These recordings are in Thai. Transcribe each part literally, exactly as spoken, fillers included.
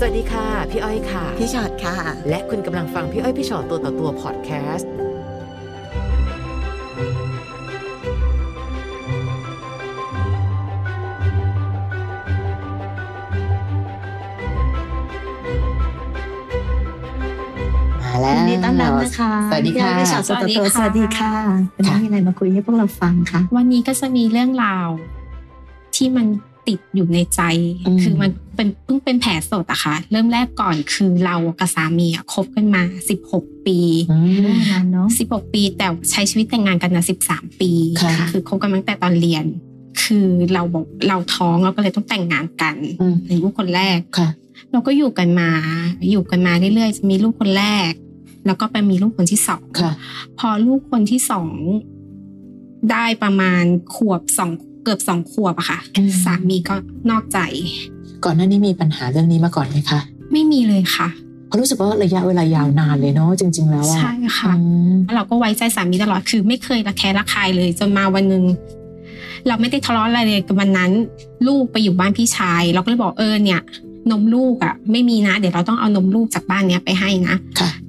สวัสดีค่ะพี่อ้อยค่ะพี่ชอตค่ะและคุณกำลังฟังพี่อ้อยพี่ชอตตัวต่อตัวพอดแคสต์วันนี้ต้อนรับนะคะสวัสดีค่ะสวัสดีค่ะสวัสดีค่ะวันนี้มีอะไรมาคุยให้พวกเราฟังคะวันนี้ก็จะมีเรื่องราวที่มันติดอยู่ในใจคือมันเป็นเพิ่งเป็นแผลสดอะค่ะเริ่มแรกก่อนคือเรากับสามีคบกันมาสิบหกปีนานเนาะสิบหกปีแต่ใช้ชีวิตแต่งงานกันนะสิบสามปีคือคบกันตั้งแต่ตอนเรียนคือเราบอกเราท้องเราก็เลยต้องแต่งงานกันเป็นลูกคนแรกเราก็อยู่กันมาอยู่กันมาเรื่อยๆจะมีลูกคนแรกแล้วก็ไปมีลูกคนที่สองพอลูกคนที่สองได้ประมาณขวบสองเกือบสองขวบอะค่ะสามีก็นอกใจก่อนหน้านี้มีปัญหาเรื่องนี้มาก่อนไหมคะไม่มีเลยค่ะเพราะรู้สึกว่าระยะเวลายาวนานเลยเนาะจริงๆแล้วอะใช่ค่ะเราก็ไว้ใจสามีตลอดคือไม่เคยระแคะระคายเลยจนมาวันนึงเราไม่ได้ทะเลาะอะไรเลยวันนั้นลูกไปอยู่บ้านพี่ชายเราก็เลยบอกเออเนี่ยนมลูกอ่ะไม่มีนะเดี๋ยวเราต้องเอานมลูกจากบ้านเนี้ยไปให้นะ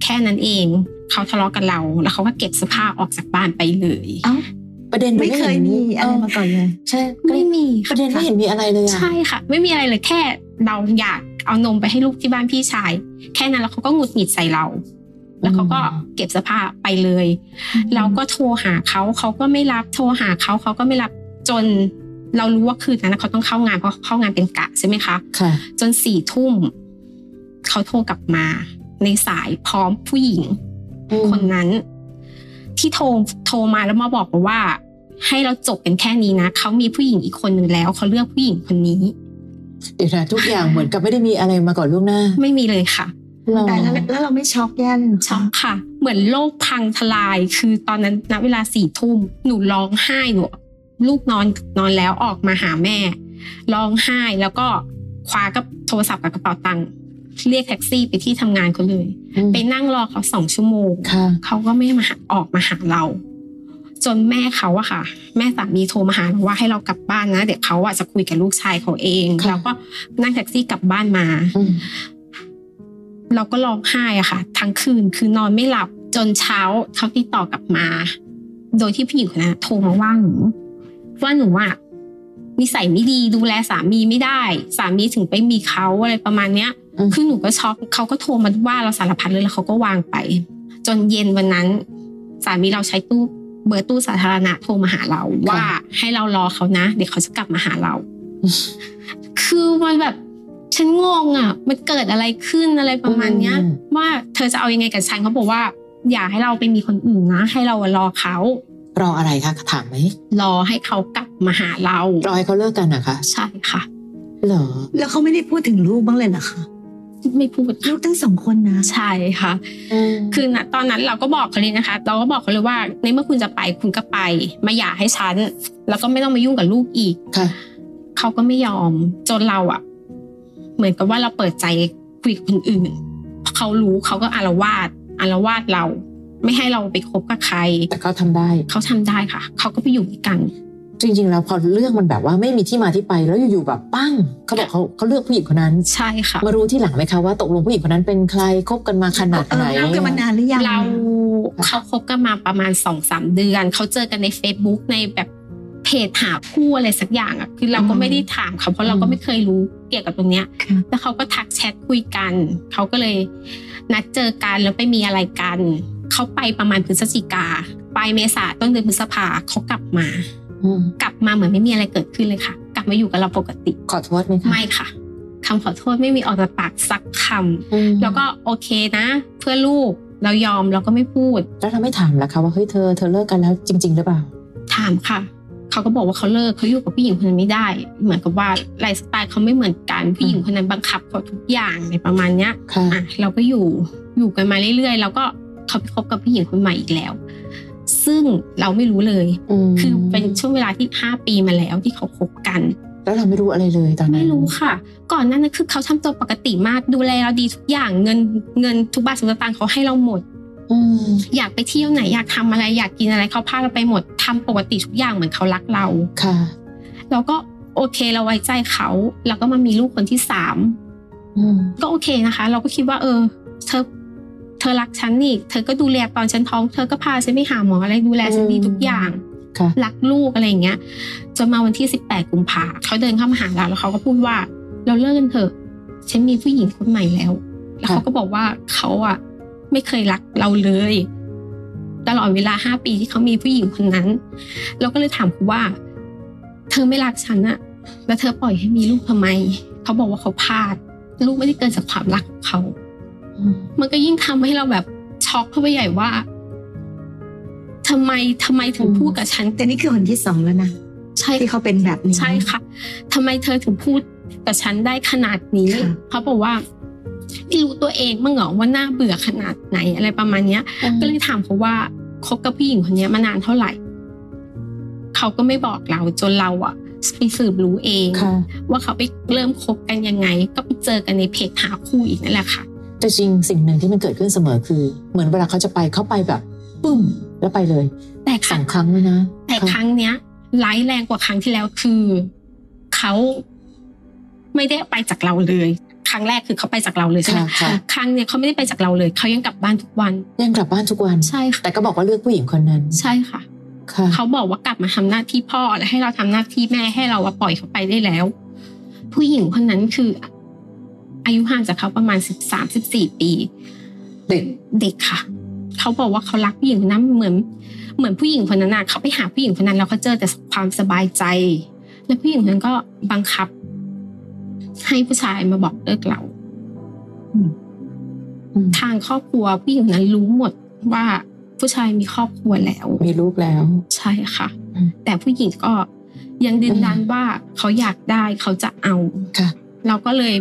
แค่นั้นเองเขาทะเลาะกันเราแล้วเขาก็เก็บเสื้อผ้าออกจากบ้านไปเลยเอ้าประเด็นไม่เคยมีอะไรมาก่อนเลยใช่ไม่มีประเด็นไม่เห็นมีอะไรเลยใช่ค่ะไม่มีอะไรเลยแค่เราอยากเอานมไปให้ลูกที่บ้านพี่ชายแค่นั้นแล้วเขาก็หงุดหงิดใส่เราแล้วเขาก็เก็บเสื้อผ้าไปเลยเราก็โทรหาเขาเขาก็ไม่รับโทรหาเขาเขาก็ไม่รับจนเรารู้ว่าคืนนั้นเขาต้องเข้างานเพราะเข้างานเป็นกะใช่ไหมคะจนสี่ทุ่มเขาโทรกลับมาในสายพร้อมผู้หญิงคนนั้นที่โทรโทรมาแล้วมาบอกว่าให้เราจบเป็นแค่นี้นะเขามีผู้หญิงอีกคนนึงแล้วเขาเลือกผู้หญิงคนนี้เดี๋ยวนะทุกอย่างเหมือนกับไม่ได้มีอะไรมาก่อนล่วงหน้าไม่มีเลยค่ะแต่แล้วเราไม่ช็อกแย่เลยช็อกค่ะเหมือนโลกพังทลายคือตอนนั้นณเวลาสี่ทุ่มหนูร้องไห้หนูลูกนอนนอนแล้วออกมาหาแม่ร้องไห้แล้วก็คว้ากับโทรศัพท์กับกระเป๋าตังค์เรียกแท็กซี่ไปที่ทำงานเขาเลยไปนั่งรอเขาสองชั่วโมงเขาก็ไม่มาออกมาหาเราจนแม่เขาอะค่ะแม่สามีโทรมาหาว่าให้เรากลับบ้านนะเดี๋ยวเขาอะจะคุยกับลูกชายเขาเองเราก็นั่งแท็กซี่กลับบ้านมาเราก็ร้องไห้อะค่ะทั้งคืนคือนอนไม่หลับจนเช้าเขาติดต่อกลับมาโดยที่ผู้หญิงคนนั้นโทรมาว่าหนูว่าหนูอ่ะนิสัยไม่ดีดูแลสามีไม่ได้สามีถึงไปมีเขาอะไรประมาณเนี้ยคือหนูก็ช็อกเขาก็โทรมาว่าเราสารพัดเลยแล้วเขาก็วางไปจนเย็นวันนั้นสามีเราใช้ตู้เบอร์ตู้สาธารณะโทรมาหาเราว่าให้เรารอเขานะเดี๋ยวเขาจะกลับมาหาเราคือมันแบบฉันงงอ่ะมันเกิดอะไรขึ้นอะไรประมาณเนี้ยว่าเธอจะเอายังไงกับฉันเขาบอกว่าอย่าให้เราไปมีคนอื่นนะให้เรารอเขารออะไรคะถามไหมรอให้เขากลับมาหาเรารอให้เขาเลิกกันนะคะใช่ค่ะเหรอแล้วเขาไม่ได้พูดถึงลูกบ้างเลยเหรอคะไม่พูดลูกทั้งสองคนนะใช่ค่ะคือณตอนนั้นเราก็บอกเขาเลยนะคะเราก็บอกเขาเลยว่าในเมื่อคุณจะไปคุณก็ไปมาหย่าให้ฉันแล้วก็ไม่ต้องมายุ่งกับลูกอีกค่ะเขาก็ไม่ยอมจนเราอ่ะเหมือนกับว่าเราเปิดใจคุยกับคนอื่นเขารู้เขาก็อาละวาดอาละวาดเราไม่ให้เราไปคบกับใครแต่เขาทำได้เขาทำได้ค่ะเขาก็ไปอยู่ด้วยกันจริงๆแล้วพอเรื่องมันแบบว่าไม่มีที่มาที่ไปแล้วอยู่ๆแบบปั้งเขาบอกเขาเขาเลือกผู้หญิงคนนั้นใช่ค่ะมารู้ที่หลังไหมคะว่าตกลงผู้หญิงคนนั้นเป็นใครคบกันมาขนาดไหนคบกันมานานหรือยังเราเขาคบกันมาประมาณ สองถึงสาม เดือนเขาเจอกันใน Facebook ในแบบเพจหาคู่อะไรสักอย่างอ่ะคือเราก็ไม่ได้ถามเขาเพราะเราก็ไม่เคยรู้เกี่ยวกับตรงเนี้ยแล้วเขาก็ทักแชทคุยกันเขาก็เลยนัดเจอกันแล้วไปมีอะไรกันเขาไปประมาณพฤศจิกาปลายเมษาต้นเดือนพฤษภาเขากลับมากลับมาเหมือนไม่มีอะไรเกิดขึ้นเลยค่ะกลับมาอยู่กับเราปกติขอโทษไหมคะไม่ค่ะคำขอโทษไม่มีออกจากปากสักคำแล้วก็โอเคนะเพื่อลูกเรายอมเราก็ไม่พูดแล้วเราไม่ถามล่ะคะว่าเฮ้ยเธอเธอเลิกกันแล้วจริงๆหรือเปล่าถามค่ะเขาก็บอกว่าเขาเลิกเขาอยู่กับผู้หญิงคนนั้นไม่ได้เหมือนกับว่าไลฟ์สไตล์เขาไม่เหมือนกันผู้หญิงคนนั้นบังคับเขาทุกอย่างในประมาณเนี้ยอ่ะเราก็อยู่อยู่กันมาเรื่อยๆแล้วก็เขาไปคบกับผู้หญิงคนใหม่อีกแล้วซึ่งเราไม่รู้เลยคือเป็นช่วงเวลาที่ห้าปีมาแล้วที่เขาคบกันแล้วเราไม่รู้อะไรเลยตอนนั้นไม่รู้ค่ะก่อนหน้านั้นคือเขาทำตัวปกติมากดูแลเราดีทุกอย่างเงินเงินทุกบาททุกสตางค์เขาให้เราหมดอยากไปเที่ยวไหนอยากทำอะไรอยากกินอะไรเขาพาเราไปหมดทำปกติทุกอย่างเหมือนเขารักเราค่ะเราก็โอเคเราไว้ใจเขาแล้วก็มามีลูกคนที่สาม ก็โอเคนะคะเราก็คิดว่าเออเธอเธอรักฉันนี่เธอก็ดูแลตอนฉันท้องเธอก็พาฉันไปหาหมออะไรดูแลฉันดีทุกอย่างรักลูกอะไรอย่างเงี้ยจนมาวันที่สิบแปดกุมภาพันธ์เขาเดินเข้ามาหาเราแล้วเขาก็พูดว่าเราเลิกกันเถอะฉันมีผู้หญิงคนใหม่แล้วแล้วเขาก็บอกว่าเขาอ่ะไม่เคยรักเราเลยตลอดเวลาห้าปีที่เขามีผู้หญิงคนนั้นเราก็เลยถามเขาว่าเธอไม่รักฉันอะแล้วเธอปล่อยให้มีลูกทำไมเขาบอกว่าเขาพลาดลูกไม่ได้เกิดจากความรักของเขามันก็ยิ่งทำให้เราแบบช็อกเข้าไปใหญ่ว่าทำไมทำไมถึงพูดกับฉันแต่นี่คือคนที่สองแล้วนะใช่ที่เขาเป็นแบบนี้ใช่ค่ะทำไมเธอถึงพูดกับฉันได้ขนาดนี้เขาบอกว่าไม่รู้ตัวเองมั้งเหรอว่าน่าเบื่อขนาดไหนอะไรประมาณเนี้ยก็เลยถามเขาว่าคบกับผู้หญิงคนนี้มานานเท่าไหร่เขาก็ไม่บอกเราจนเราอ่ะไปสืบรู้เองว่าเขาไปเริ่มคบกันยังไงก็ไปเจอกันในเพจหาคู่อีกนั่นแหละค่ะแต่จริงสิ่งหนึ่งที่มันเกิดขึ้นเสมอคือเหมือนเวลาเขาจะไปเขาไปแบบปุ้มแล้วไปเลยแต่สองครั้งเลยนะแต่ครั้งเนี้ยร้ายแรงกว่าครั้งที่แล้วคือเขาไม่ได้ไปจากเราเลยครั้งแรกคือเขาไปจากเราเลยใช่ไหมครั้งเนี้ยเขาไม่ได้ไปจากเราเลยเขายังกลับบ้านทุกวันยังกลับบ้านทุกวันใช่แต่ก็บอกว่าเลือกผู้หญิงคนนั้นใช่ค่ะเขาบอกว่ากลับมาทำหน้าที่พ่อและให้เราทำหน้าที่แม่ให้เราปล่อยเขาไปได้แล้วผู้หญิงคนนั้นคืออายุห่างจากเขาประมาณสิบสามสิบสี่ปีเด็กเด็กค่ะเขาบอกว่าเขารักผู้หญิงนั้นเหมือนเหมือนผู้หญิงคนนั้นเขาไปหาผู้หญิงคนนั้นแล้วเขาเจอแต่ความสบายใจและผู้หญิงคนนั้นก็บังคับให้ผู้ชายมาบอกเลิกเราทางครอบครัวผู้หญิงนั้นรู้หมดว่าผู้ชายมีครอบครัวแล้วมีลูกแล้วใช่ค่ะแต่ผู้หญิงก็ยังยืนยันว่าเขาอยากได้เขาจะเอาค่ะเราก็เลย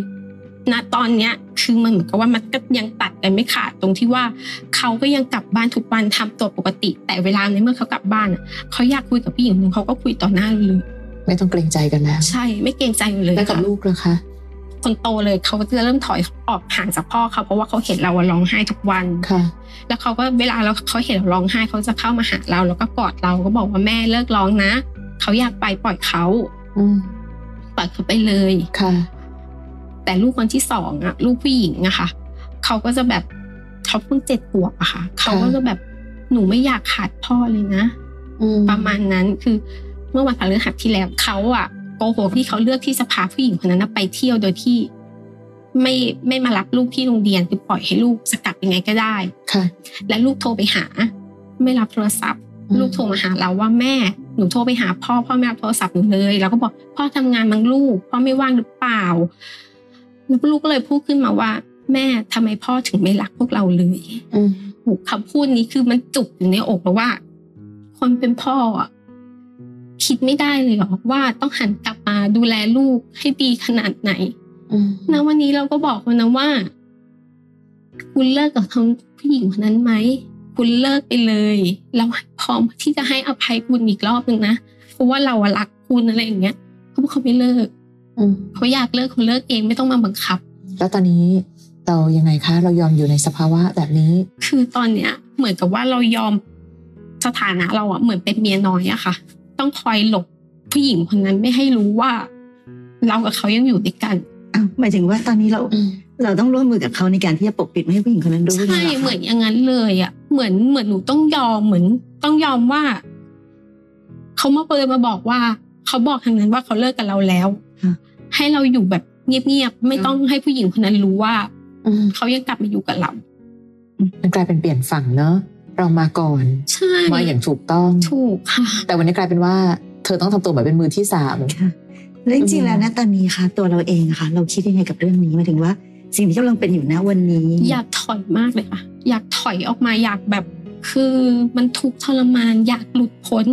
ณตอนเนี้ยคือมันเหมือนกับว่ามันก็ยังตัดกันไม่ขาดตรงที่ว่าเขาก็ยังกลับบ้านทุกวันทำตัวปกติแต่เวลาในเมื่อเขากลับบ้านเขาอยากคุยกับผู้หญิงหนึ่งเขาก็คุยต่อหน้าเลยไม่ต้องเกรงใจกันแล้วใช่ไม่เกรงใจเลยแล้วกับลูกล่ะคะคนโตเลยเขาจะเริ่มถอยออกห่างจากพ่อเขาเพราะว่าเขาเห็นเราร้องไห้ทุกวันค่ะแล้วเขาก็เวลาเราเขาเห็นเราร้องไห้เขาจะเข้ามาหาเราแล้วก็กอดเราก็บอกว่าแม่เลิกร้องนะเขาอยากไปปล่อยเขาอืมปล่อยเขาไปเลยค่ะแต่ลูกคนที่สองอะลูกผู้หญิงอะค่ะเขาก็จะแบบเขาเพิ่งเจ็ดขวบอะค่ะเขาก็จะแบบหนูไม่อยากขาดพ่อเลยนะประมาณนั้นคือเมื่อวันพฤหัสที่แล้วเขาอะโกหกที่เขาเลือกที่จะพาผู้หญิงคนนั้นไปเที่ยวโดยที่ไม่ไม่มารับลูกที่โรงเรียนคือปล่อยให้ลูกจะกลับยังไงก็ได้ค่ะและลูกโทรไปหาไม่รับโทรศัพท์ลูกโทรมาหาเราว่าแม่หนูโทรไปหาพ่อพ่อไม่รับโทรศัพท์หนูเลยเราก็บอกพ่อทำงานบางลูกพ่อไม่ว่างหรือเปล่าแล้วลูกก็เลยพูดขึ้นมาว่าแม่ทำไมพ่อถึงไม่รักพวกเราเลยอือคำพูดนี้คือมันจุกอยู่ในอกเพราะว่าคนเป็นพ่อคิดไม่ได้เลยหรอว่าต้องหันกลับมาดูแลลูกให้ดีขนาดไหนณวันนี้เราก็บอกเขานะว่าคุณเลิกกับทางผู้หญิงคนนั้นไหมคุณเลิกไปเลยเราพร้อมที่จะให้อภัยคุณอีกรอบหนึ่งนะเพราะว่าเรารักคุณอะไรอย่างเงี้ยเขาบอกเขาไม่เลิกเขาอยากเลิกเขาเลิกเองไม่ต้องมาบังคับแล้วตอนนี้เรายังไงคะเรายอมอยู่ในสภาวะแบบนี้คือตอนเนี้ยเหมือนกับว่าเรายอมสถานะเราอะเหมือนเป็นเมียน้อยอะค่ะต้องคอยหลบผู้หญิงคนนั้นไม่ให้รู้ว่าเรากับเขายังอยู่ด้วยกันอ้าวหมายถึงว่าตอนนี้เราเราต้องร่วมมือกับเขาในการที่จะปกปิดไม่ให้ผู้หญิงคนนั้นรู้ใช่เหมือนอย่างนั้นเลยอ่ะเหมือนเหมือนหนูต้องยอมเหมือนต้องยอมว่าเขามาเปิดมาบอกว่าเขาบอกทางนั้นว่าเขาเลิกกับเราแล้วให้เราอยู่แบบเงียบๆไม่ต้องให้ผู้หญิงคนนั้นรู้ว่าเขายังกลับมาอยู่กับเรามันกลายเป็นเปลี่ยนฝั่งเนอะเรามาก่อนมาอย่างถูกต้องถูกค่ะแต่วันนี้กลายเป็นว่าเธอต้องทำตัวเหมือนเป็นมือที่สามค่ะแล้วจริงๆแล้วนะตอนนี้ค่ะตัวเราเองค่ะเราคิดยังไงกับเรื่องนี้หมายถึงว่าสิ่งที่กำลังเป็นอยู่นะวันนี้อยากถอยมากเลยค่ะอยากถอยออกมาอยากแบบคือมันทุกข์ทรมานอยากหลุดพ้น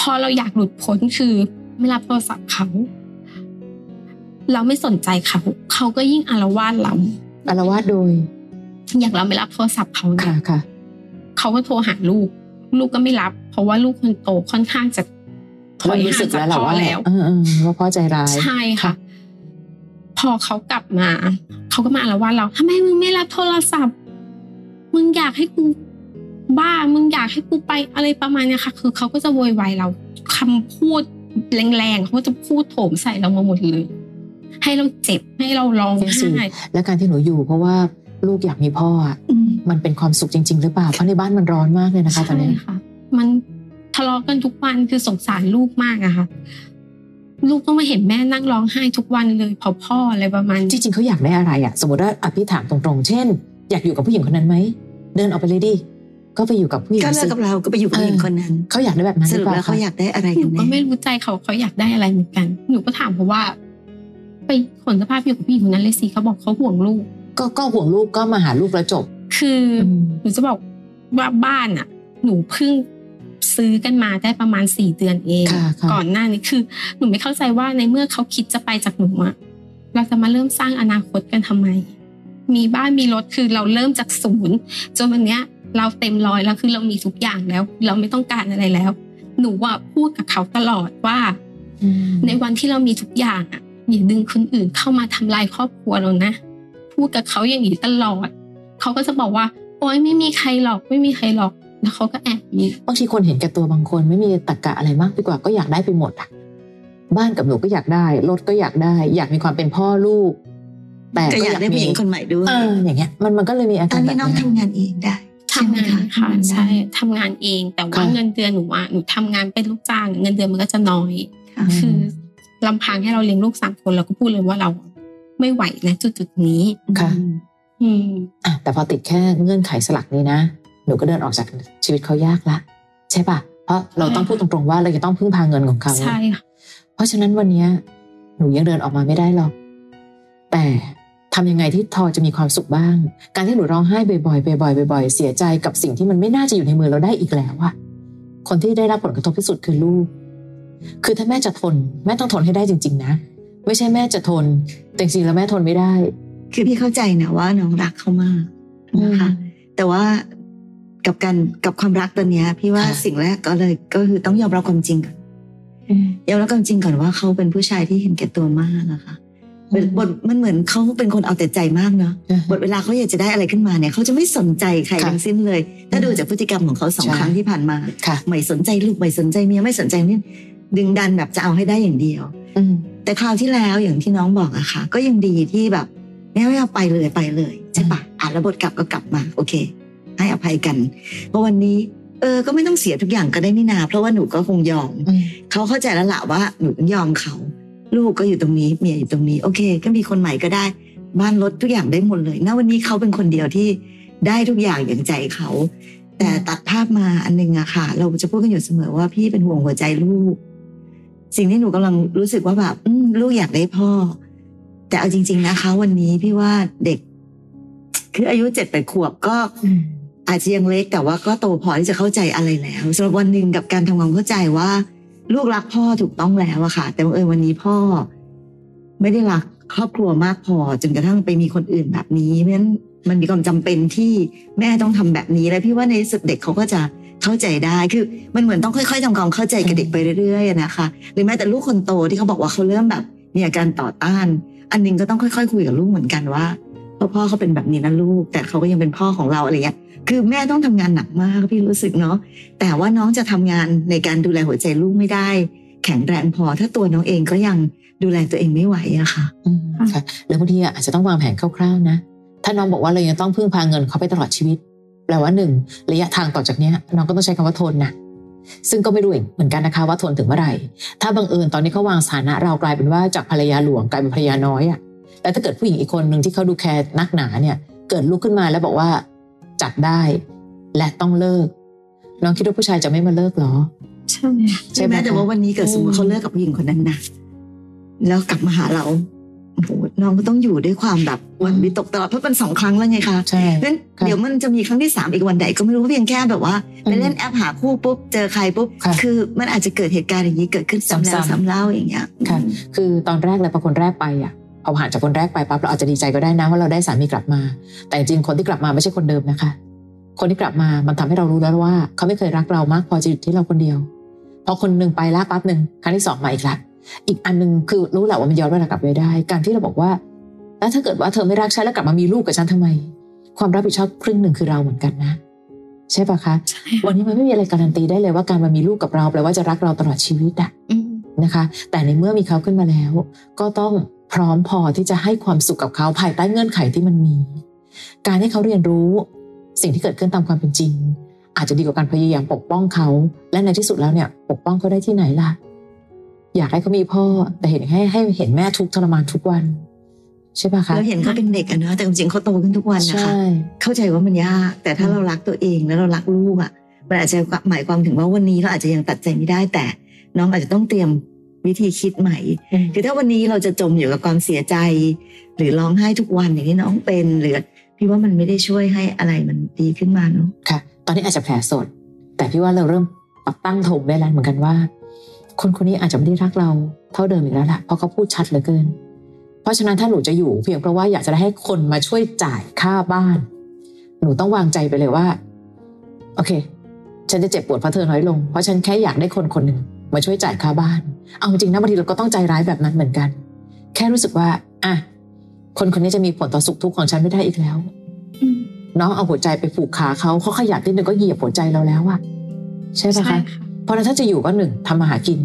พอเราอยากหลุดพ้นคือไม่รับโทรศัพท์เขาเราไม่สนใจเขาเขาก็ยิ่งอาละวาดเราอาละวาดโดยอย่างเราไม่รับโทรศัพท์เขาค่ะค่ะเขาก็โทรหาลูกลูกก็ไม่รับเพราะว่าลูกคนโตค่อนข้างจะถอยห่างจากพ่อแล้วเออว่าพ่อใจร้ายใช่ค่ะพอเขากลับมาเขาก็มาอาละวาดเราทำไมมึงไม่รับโทรศัพท์มึงอยากให้กูบ้ามึงอยากให้กูไปอะไรประมาณนี้ค่ะคือเขาก็จะโวยวายเราคำพูดแรงๆเขาจะพูดโถมใส่เรามาหมดเลย ให้เราเจ็บให้เราร้องไห้และการที่หนูอยู่เพราะว่าลูกอยากมีพ่ออ่ะมันเป็นความสุขจริงๆหรือเปล่าเพราะในบ้านมันร้อนมากเลยนะคะตอนนี้ค่ะมันทะเลาะกันทุกวันคือสงสารลูกมากอะค่ะลูกต้องมาเห็นแม่นั่งร้องไห้ทุกวันเลยเพราะพ่ออะไรประมาณจริงๆเขาอยากได้อะไรอะสมมติว่าอภิถามตรงๆเช่นอยากอยู่กับผู้หญิงคนนั้นไหมเดินออกไปเลยดิก็ไปอยู่กับผู้หญิงก็เลิกกับเราก็ไปอยู่กับผู้หญิงคนนั้นเขาอยากได้แบบนั้นหรือเปล่าเขาอยากได้อะไรหนูก็ไม่รู้ใจเขาเขาอยากได้อะไรเหมือนกันหนูก็ถามเขาว่าไปขนสภาพอยู่กับผู้หญิงคนนั้นเลยสิเขาบอกเขาห่วงลูกก็ก็ห่วงลูกก็มาหาลูกแล้วจบคือหนูจะบอกว่าบ้านอ่ะหนูเพิ่งซื้อกันมาได้ประมาณสี่เดือนเองก่อนหน้านี้คือหนูไม่เข้าใจว่าในเมื่อเขาคิดจะไปจากหนูอ่ะเราจะมาเริ่มสร้างอนาคตกันทำไมมีบ้านมีรถคือเราเริ่มจากศูนย์จนวันเนี้ยเราเต็มร้อยแล้วคือเรามีทุกอย่างแล้วเราไม่ต้องการอะไรแล้วหนูว่าพูดกับเขาตลอดว่าในวันที่เรามีทุกอย่างอ่ะอย่าดึงคนอื่นเข้ามาทำลายครอบครัวเรานะพูดกับเขาอย่างนี้ตลอดเขาก็จะบอกว่าโอ๊ยไม่มีใครหรอกไม่มีใครหรอกแล้วเขาก็แอบมีบางทีคนเห็นแก่ตัวบางคนไม่มีตรรกะอะไรมากดีกว่าก็อยากได้ไปหมดอ่ะบ้านกับหนูก็อยากได้รถก็อยากได้อยากมีความเป็นพ่อลูกแต่ก็อยากได้ผู้หญิงคนใหม่ด้วยอย่างเงี้ยมันมันก็เลยมีอาการแบบนี้ตอนนี้น้องทำงานเองได้ทำงานค่ะใช่ทำงานเองแต่ว่าเงินเดือนหนูอ่ะหนูทำงานเป็นลูกจ้างเงินเดือนมันก็จะน้อยคือลำพังให้เราเลี้ยงลูกสามคนเราก็พูดเลยว่าเราไม่ไหวนะจุดจุดนี้ค่ะอืมอ่ะแต่พอติดแค่เงื่อนไขสลักนี้นะหนูก็เดินออกจากชีวิตเขายากละใช่ป่ะเพราะเราต้องพูดตรงๆว่าเราจะต้องพึ่งพาเงินของเขาใช่ค่ะเพราะฉะนั้นวันนี้หนูยังเดินออกมาไม่ได้หรอกแต่ทำยังไงที่ทอจะมีความสุขบ้างการที่หนูร้องไห้บ่อยๆบ่อยๆบ่อยๆเสียใจกับสิ่งที่มันไม่น่าจะอยู่ในมือเราได้อีกแล้วอะคนที่ได้รับผลกระทบที่สุดคือลูกคือถ้าแม่จะทนแม่ต้องทนให้ได้จริงๆนะไม่ใช่แม่จะทนแต่จริงๆแล้วแม่ทนไม่ได้คือพี่เข้าใจนะว่าน้องรักเขามากนะคะแต่ว่ากับการกับความรักตอนนี้พี่ว่าสิ่งแรกก็เลยก็คือต้องยอมรับความจริงก่อนยอมรับความจริงก่อนว่าเขาเป็นผู้ชายที่เห็นแก่ตัวมากนะคะบทมันเหมือนเขาเป็นคนเอาแต่ใจมากเนาะบทเวลาเขาอยากจะได้อะไรขึ้นมาเนี่ยเขาจะไม่สนใจใครทั้งสิ้นเลยถ้าดูจากพฤติกรรมของเขาสองครั้งที่ผ่านมาไม่สนใจลูกไม่สนใจเมียไม่สนใจนี่ดึงดันแบบจะเอาให้ได้อย่างเดียวแต่คราวที่แล้วอย่างที่น้องบอกอะค่ะก็ยังดีที่แบบแม่ไม่เอาไปเลยไปเลยใช่ปะอ่านแล้วบทกลับก็กลับมาโอเคให้อภัยกันเพราะวันนี้เออก็ไม่ต้องเสียทุกอย่างก็ได้นี่นาเพราะว่าหนูก็คงยอมเขาเข้าใจแล้วล่ะว่าหนูยอมเขาลูกก็อยู่ตรงนี้เมียอยู่ตรงนี้โอเคก็มีคนใหม่ก็ได้บ้านรถทุกอย่างได้หมดเลยณวันนี้เขาเป็นคนเดียวที่ได้ทุกอย่างอย่างใจเขาแต่ตัดภาพมาอันนึงอะค่ะเราจะพูดกันอยู่เสมอว่าพี่เป็นห่วงหัวใจลูกสิ่งที่หนูกำลังรู้สึกว่าแบบลูกอยากได้พ่อแต่เอาจริงๆนะคะวันนี้พี่ว่าเด็กคืออายุเจ็ดแปดขวบก็อาจจะยังเล็กแต่ว่าก็โตพอที่จะเข้าใจอะไรแล้วสำหรับวันหนึ่งกับการทำความเข้าใจว่าลูกรักพ่อถูกต้องแล้วอะค่ะแต่บังเอิญวันนี้พ่อไม่ได้รักครอบครัวมากพอจนกระทั่งไปมีคนอื่นแบบนี้เพราะฉะนั้นมันมีความจำเป็นที่แม่ต้องทำแบบนี้และพี่ว่าในสุดเด็กเขาก็จะเข้าใจได้คือมันเหมือนต้องค่อยๆทำความเข้าใจกับเด็กไปเรื่อยๆนะคะหรือแม้แต่ลูกคนโตที่เขาบอกว่าเขาเริ่มแบบมีอาการต่อต้านอันนึงก็ต้องค่อยๆคุยกับลูกเหมือนกันว่าพ่อเขาเป็นแบบนี้นะลูกแต่เขาก็ยังเป็นพ่อของเราอะไรเงี้ยคือแม่ต้องทำงานหนักมากพี่รู้สึกเนาะแต่ว่าน้องจะทำงานในการดูแลหัวใจลูกไม่ได้แข็งแรงพอถ้าตัวน้องเองก็ยังดูแลตัวเองไม่ไหวอะค่ะค่ะแล้วบางทีอาจจะต้องวางแผนคร่าวๆนะถ้าน้องบอกว่าเรายังต้องพึ่งพาเงินเขาไปตลอดชีวิตแปลว่าหนึ่งระยะทางต่อจากนี้น้องก็ต้องใช้คำว่าทนนะซึ่งก็ไม่รู้เหมือนกันนะคะว่าทนถึงเมื่อไหร่ถ้าบังเอิญตอนนี้เขาวางสถานะเรากลายเป็นว่าจากภรรยาหลวงกลายเป็นภรรยาน้อยอะแล้วถ้าเกิดผู้หญิงอีกคนหนึ่งที่เขาดูแคร์นักหนาเนี่ยเกิดลุกขึ้นมาแล้วบอกว่าจับได้และต้องเลิกน้องคิดว่าผู้ชายจะไม่มาเลิกหรอใช่ใช่ไหมแต่ว่าวันนี้เกิดสมมติเขาเลิกกับผู้หญิงคนนั้นนะแล้วกลับมาหาเราโอ้โหน้องก็ต้องอยู่ด้วยความแบบวันวิตกตลอดเพราะเป็นสองครั้งแล้วไงคะใช่เพราะฉะนั้นเดี๋ยวมันจะมีครั้งที่สามอีกวันใดก็ไม่รู้เพียงแค่แบบว่าไปเล่นแอปหาคู่ปุ๊บเจอใครปุ๊บคือมันอาจจะเกิดเหตุการณ์อย่างนี้เกิดขึ้นซ้ำแล้วซ้ำเล่าอย่างเงี้ยค่ะคือตอนแรกเลยพอคนแรกไปอ่ะเอาผ่านจากคนแรกไปปั๊บเราอาจจะดีใจก็ได้นะว่าเราได้สามีกลับมาแต่จริงคนที่กลับมาไม่ใช่คนเดิมนะคะคนที่กลับมามันทำให้เรารู้แล้วว่าเขาไม่เคยรักเรามากพอจะหยุดที่เราคนเดียวพอคนหนึ่งไปละปั๊บหนึ่งครั้งที่สองมาอีกละอีกอันนึงคือรู้แหละว่ามันย้อนเวลากลับไปได้การที่เราบอกว่าแล้วถ้าเกิดว่าเธอไม่รักฉันแล้วกลับมามีลูกกับฉันทำไมความรับผิดชอบครึ่งหนึ่งคือเราเหมือนกันนะใช่ปะคะวันนี้มันไม่มีอะไรการันตีได้เลยว่าการมามีลูกกับเราแปลว่าจะรักเราตลอดชีวิตอะนะคะแต่ในเมื่อมีเขาขึ้นมาแล้วก็ต้อง พร้อมพอที่จะให้ความสุขกับเขาภายใต้เงื่อนไขที่มันมีการให้เขาเรียนรู้สิ่งที่เกิดขึ้นตามความเป็นจริงอาจจะดีกว่าการพยายามปกป้องเขาและในที่สุดแล้วเนี่ยปกป้องเขาได้ที่ไหนล่ะอยากให้เขามีพ่อแต่เห็นให้ให้เห็นแม่ทุกข์ทรมานทุกวันใช่ป่ะคะเราเห็นเขาเป็นเด็กอ่ะเนาะแต่จริงๆเขาโตขึ้นทุกวันนะคะเข้าใจว่ามันยากแต่ถ้าเรารักตัวเองแล้วเรารักลูกอ่ะมันอาจจะหมายความถึงว่าวันนี้เราอาจจะยังตัดใจไม่ได้แต่น้องอาจจะต้องเตรียมวิธีคิดใหม่คือถ้าวันนี้เราจะจมอยู่กับความเสียใจหรือร้องไห้ทุกวันอย่างที่น้องเป็นหรือพี่ว่ามันไม่ได้ช่วยให้อะไรมันดีขึ้นมาเนาะค่ะตอนนี้อาจจะแผลสดแต่พี่ว่าเราเริ่มปักตั้งธงได้แล้วเหมือนกันว่าคนคนนี้อาจจะไม่ได้รักเราเท่าเดิมอีกแล้วล่ะเพราะเขาพูดชัดเหลือเกินเพราะฉะนั้นถ้าหนูจะอยู่เพียงเพราะว่าอยากจะได้ให้คนมาช่วยจ่ายค่าบ้านหนูต้องวางใจไปเลยว่าโอเคฉันจะเจ็บปวดเพราะเธอน้อยลงเพราะฉันแค่อยากได้คนคนหนึ่งมาช่วยจ่ายค่าบ้านเอาจริงนะบางทีเราก็ต้องใจร้ายแบบนั้นเหมือนกันแค่รู้สึกว่าอ่ะคนคนนี้จะมีผลต่อสุขทุกข์ของฉันไม่ได้อีกแล้วน้องเอาหัวใจไปผูกขาเขาเขาขยับนิดนึงก็เหยียบหัวใจเราแล้วอะใช่ไหมคะเพราะนั้นถ้าจะอยู่ก็หนึ่งทำมาหากิน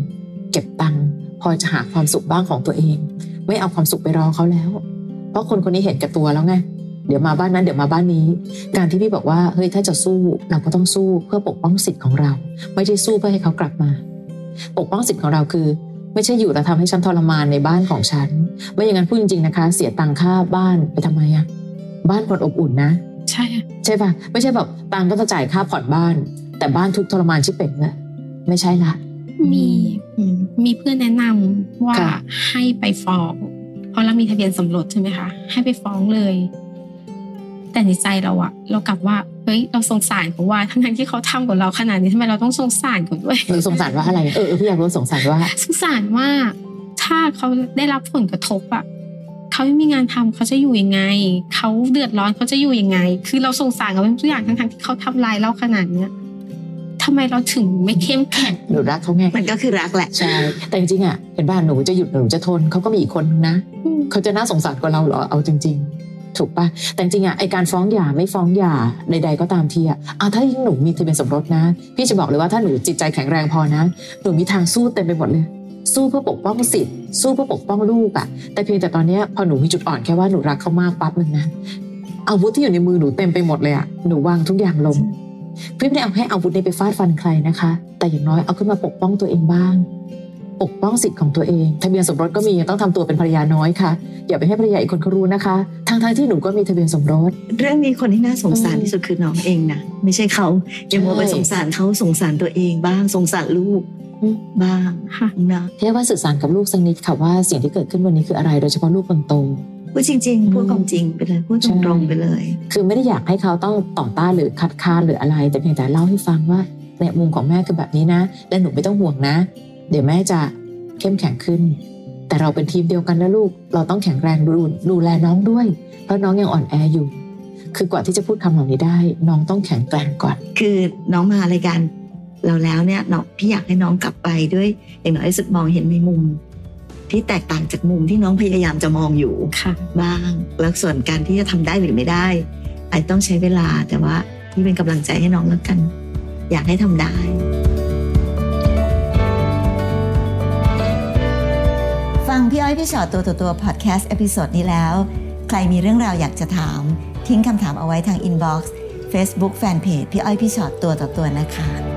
เก็บตังค์พอจะหาความสุขบ้างของตัวเองไม่เอาความสุขไปรอเขาแล้วเพราะคนคนนี้เห็นแก่ตัวแล้วไงเดี๋ยวมาบ้านนั้นเดี๋ยวมาบ้านนี้การที่พี่บอกว่าเฮ้ยถ้าจะสู้เราก็ต้องสู้เพื่อปกป้องสิทธิ์ของเราไม่ใช่สู้เพื่อให้เขากลับมาปกป้องสิทธิ์ของเราคือไม่ใช่อยู่แต่ทำให้ฉันทรมานในบ้านของฉันไม่อย่างนั้นพูดจริงๆนะคะเสียตังค่าบ้านไปทำไมอะบ้านผ่อนอบอุ่นนะใช่ใช่ป่ะไม่ใช่แบบตังก็ต้องจ่ายค่าผ่อนบ้านแต่บ้านทุกทรมานชิบเป่งนะไม่ใช่ละมีมีเพื่อนแนะนำว่าให้ไปฟ้องเพราะเรามีทะเบียนสมรสใช่ไหมคะให้ไปฟ้องเลยแต่ในใจเราอะเรากลับว่าเฮ้ยเราสงสารเขาว่าทั้งที่เขาทำกับเราขนาดนี้ทำไมเราต้องสงสารเขาด้วยหรือสงสารว่าอะไรเออพี่อยากรู้สงสารว่าสงสารว่าถ้าเขาได้รับผลกระทบอะเขาไม่มีงานทำเขาจะอยู่ยังไงเขาเดือดร้อนเขาจะอยู่ยังไงคือเราสงสารเขาเป็นทุกอย่างทั้งๆที่เขาทำลายเราขนาดนี้ทำไมเราถึงไม่เข้มแข็งหนูรักเขาไงมันก็คือรักแหละใช่แต่จริงๆอ่ะเห็นป่ะหนูจะหยุดหนูจะทนเขาก็มีอีกคนนะเขาจะน่าสงสารกว่าเราเหรอเอาจริงๆถูกป่ะแต่จริงๆอ่ะไอการฟ้องหย่าไม่ฟ้องหย่าใดๆก็ตามทีอ่ะอ่ะถ้าหนูมีทะเบียนสมรสนะพี่จะบอกเลยว่าถ้าหนูจิตใจแข็งแรงพอนะหนูมีทางสู้เต็มไปหมดเลยสู้เพื่อปกป้องสิทธิ์สู้เพื่อปกป้องลูกอ่ะแต่เพียงแต่ตอนนี้พอหนูมีจุดอ่อนแค่ว่าหนูรักเขามากปั๊บนึงนะอาวุธที่อยู่ในมือหนูเต็มไปหมดเลยอ่ะหนูวางทุกอย่างลงพี่ไม่ได้เอาให้อาวุธนี้ไปฟาดฟันใครนะคะแต่อย่างน้อยเอาขึ้นมาปกป้องตัวเองบ้างปกป้องสิทธิ์ของตัวเองทะเบียนสมรสก็มีต้องทำตัวเป็นภรรยาน้อยค่ะอย่าไปให้ภรรยาอีกคนเขารู้นะคะทั้งทั้งที่หนูก็มีทะเบียนสมรสเรื่องนี้คนที่น่าสงสารที่สุดคือน้องเองนะไม่ใช่เขาอย่ามัวไปสงสารเขาสงสารตัวเองบ้างสงสารลูกบ้างนะเรียกว่าสื่อสารกับลูกสักนิดค่ะว่าสิ่งที่เกิดขึ้นวันนี้คืออะไรโดยเฉพาะลูกคนโตพูดจริงๆพูดความจริงไปเลยพูดตรงๆไปเลยคือไม่ได้อยากให้เขาต้องต่อต้านหรือคัดค้านหรืออะไรแต่เพียงแต่เล่าให้ฟังว่าในมุมของแม่คือแบบนี้นะและหนูไม่ต้องห่วงนะเดี๋ยวแม่จะเข้มแข็งขึ้นแต่เราเป็นทีมเดียวกันนะลูกเราต้องแข็งแรงดูดูแลน้องด้วยเพราะน้องยังอ่อนแออยู่คือกว่าที่จะพูดคำเหล่านี้ได้น้องต้องแข็งแกร่งก่อนคือน้องมารายการเราแล้วเนี่ยน้องพี่อยากให้น้องกลับไปด้วยอย่างน้อยสุดมองเห็นในมุมที่แตกต่างจากมุมที่น้องพยายามจะมองอยู่บ้างแล้วส่วนการที่จะทำได้หรือไม่ได้อาจต้องใช้เวลาแต่ว่านี่เป็นกำลังใจให้น้องแล้วกันอยากให้ทำได้ฟังพี่อ้อยพี่ชอตตัวต่อตัวพอดแคสต์เอพิโซดนี้แล้วใครมีเรื่องราวอยากจะถามทิ้งคำถามเอาไว้ทางอินบ็อกซ์เฟซบุ๊กแฟนเพจพี่อ้อยพี่ชอตตัวต่อตัวนะคะ